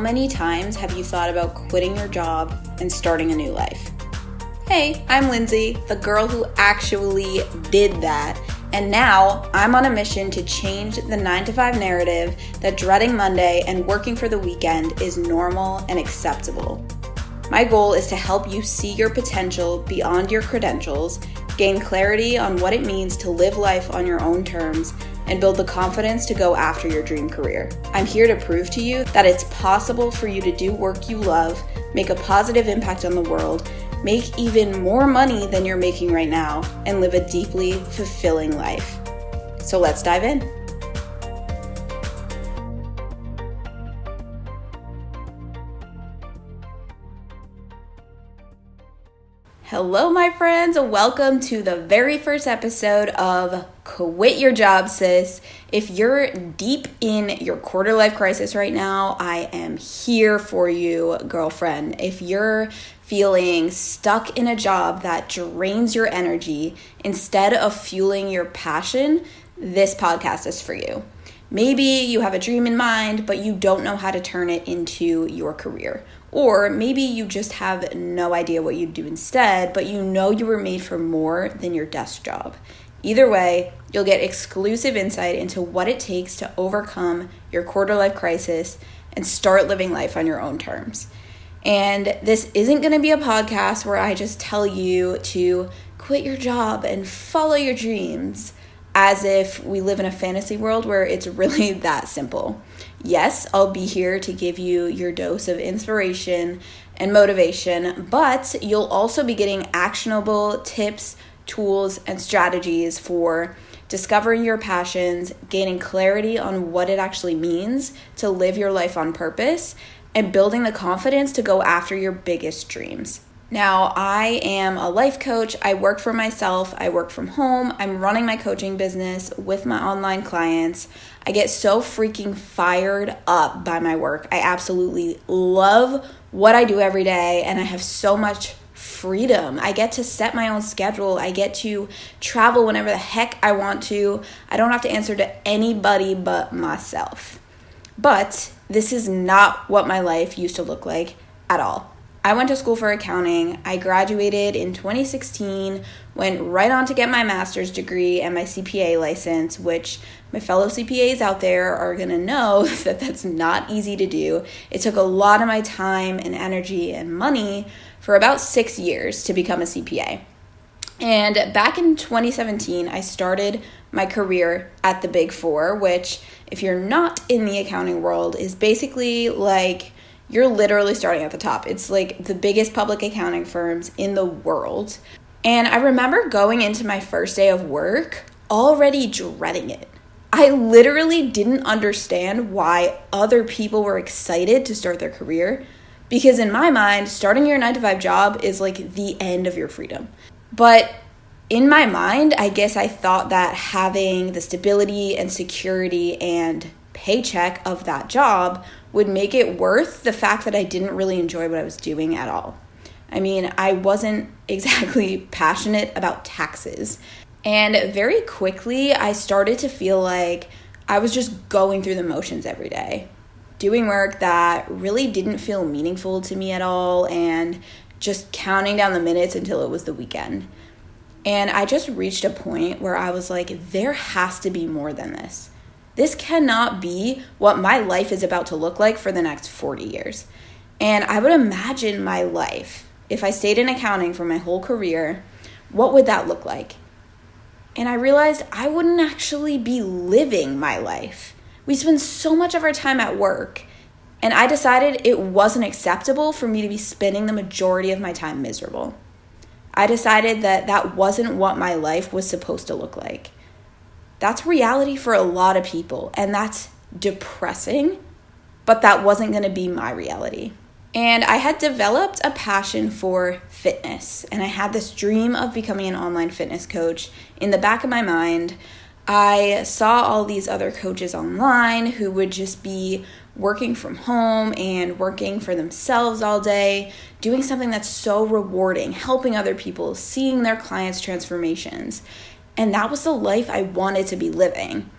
many times have you thought about quitting your job and starting a new life? Hey, I'm Lindsay, the girl who actually did that. And now I'm on a mission to change the 9-to-5 narrative that dreading Monday and working for the weekend is normal and acceptable. My goal is to help you see your potential beyond your credentials, gain clarity on what it means to live life on your own terms, and build the confidence to go after your dream career. I'm here to prove to you that it's possible for you to do work you love, make a positive impact on the world, make even more money than you're making right now, and live a deeply fulfilling life. So let's dive in. Hello, my friends. Welcome to the very first episode of Quit Your Job, Sis. If you're deep in your quarter life crisis right now, I am here for you, girlfriend. If you're feeling stuck in a job that drains your energy instead of fueling your passion, this podcast is for you. Maybe you have a dream in mind, but you don't know how to turn it into your career. Or maybe you just have no idea what you'd do instead, but you know you were made for more than your desk job. Either way, you'll get exclusive insight into what it takes to overcome your quarter life crisis and start living life on your own terms. And this isn't going to be a podcast where I just tell you to quit your job and follow your dreams, as if we live in a fantasy world where it's really that simple. Yes, I'll be here to give you your dose of inspiration and motivation, but you'll also be getting actionable tips, tools, and strategies for discovering your passions, gaining clarity on what it actually means to live your life on purpose, and building the confidence to go after your biggest dreams. Now, I am a life coach. I work for myself. I work from home. I'm running my coaching business with my online clients. I get so freaking fired up by my work. I absolutely love what I do every day, and I have so much freedom. I get to set my own schedule. I get to travel whenever the heck I want to. I don't have to answer to anybody but myself. But this is not what my life used to look like at all. I went to school for accounting. I graduated in 2016, went right on to get my master's degree and my CPA license, which my fellow CPAs out there are going to know that that's not easy to do. It took a lot of my time and energy and money for about 6 years to become a CPA. And back in 2017, I started my career at the Big Four, which, if you're not in the accounting world, is basically like you're literally starting at the top. It's like the biggest public accounting firms in the world. And I remember going into my first day of work already dreading it. I literally didn't understand why other people were excited to start their career, because in my mind, starting your 9-to-5 job is like the end of your freedom. But in my mind, I guess I thought that having the stability and security and paycheck of that job would make it worth the fact that I didn't really enjoy what I was doing at all. I mean, I wasn't exactly passionate about taxes. And very quickly, I started to feel like I was just going through the motions every day, doing work that really didn't feel meaningful to me at all, and just counting down the minutes until it was the weekend. And I just reached a point where I was like, there has to be more than this. This cannot be what my life is about to look like for the next 40 years. And I would imagine my life, if I stayed in accounting for my whole career, what would that look like? And I realized I wouldn't actually be living my life. We spend so much of our time at work, and I decided it wasn't acceptable for me to be spending the majority of my time miserable. I decided that wasn't what my life was supposed to look like. That's reality for a lot of people, and that's depressing, but that wasn't going to be my reality. And I had developed a passion for fitness, and I had this dream of becoming an online fitness coach. In the back of my mind, I saw all these other coaches online who would just be working from home and working for themselves all day, doing something that's so rewarding, helping other people, seeing their clients' transformations. And that was the life I wanted to be living.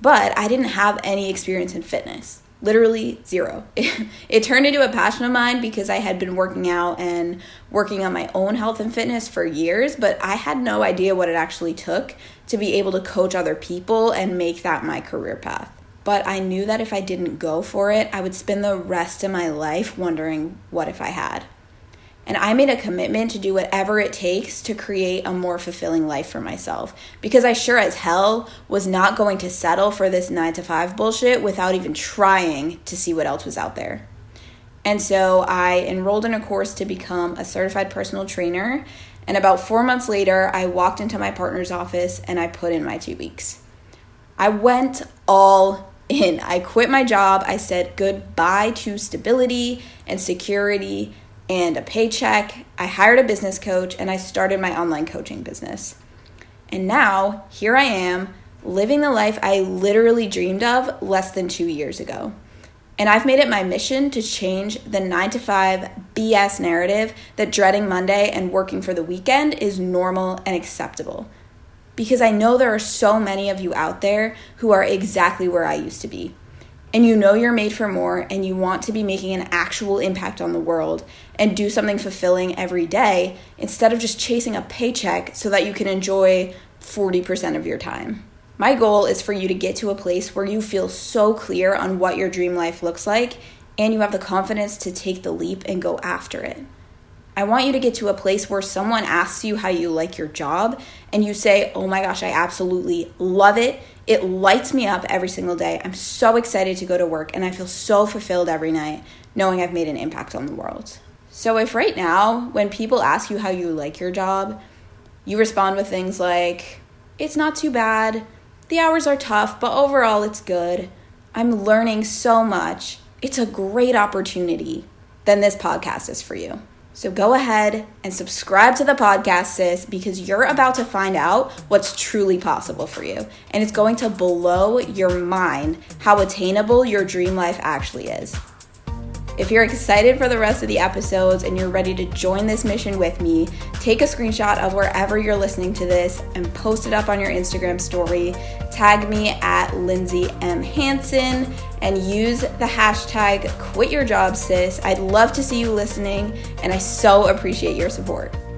But I didn't have any experience in fitness. Literally zero. It turned into a passion of mine because I had been working out and working on my own health and fitness for years, but I had no idea what it actually took to be able to coach other people and make that my career path. But I knew that if I didn't go for it, I would spend the rest of my life wondering what if I had. And I made a commitment to do whatever it takes to create a more fulfilling life for myself, because I sure as hell was not going to settle for this 9-to-5 bullshit without even trying to see what else was out there. And so I enrolled in a course to become a certified personal trainer. And about 4 months later, I walked into my partner's office and I put in my 2 weeks. I went all in. I quit my job. I said goodbye to stability and security and a paycheck. I hired a business coach and I started my online coaching business. And now here I am living the life I literally dreamed of less than 2 years ago. And I've made it my mission to change the 9-to-5 BS narrative that dreading Monday and working for the weekend is normal and acceptable. Because I know there are so many of you out there who are exactly where I used to be. And you know you're made for more and you want to be making an actual impact on the world and do something fulfilling every day instead of just chasing a paycheck so that you can enjoy 40% of your time. My goal is for you to get to a place where you feel so clear on what your dream life looks like and you have the confidence to take the leap and go after it. I want you to get to a place where someone asks you how you like your job and you say, oh my gosh, I absolutely love it. It lights me up every single day. I'm so excited to go to work and I feel so fulfilled every night knowing I've made an impact on the world. So if right now, when people ask you how you like your job, you respond with things like, it's not too bad, the hours are tough, but overall it's good, I'm learning so much, it's a great opportunity, then this podcast is for you. So go ahead and subscribe to the podcast, sis, because you're about to find out what's truly possible for you. And it's going to blow your mind how attainable your dream life actually is. If you're excited for the rest of the episodes and you're ready to join this mission with me, take a screenshot of wherever you're listening to this and post it up on your Instagram story. Tag me at @LindsaymHanson and use the hashtag QuitYourJobSis. I'd love to see you listening and I so appreciate your support.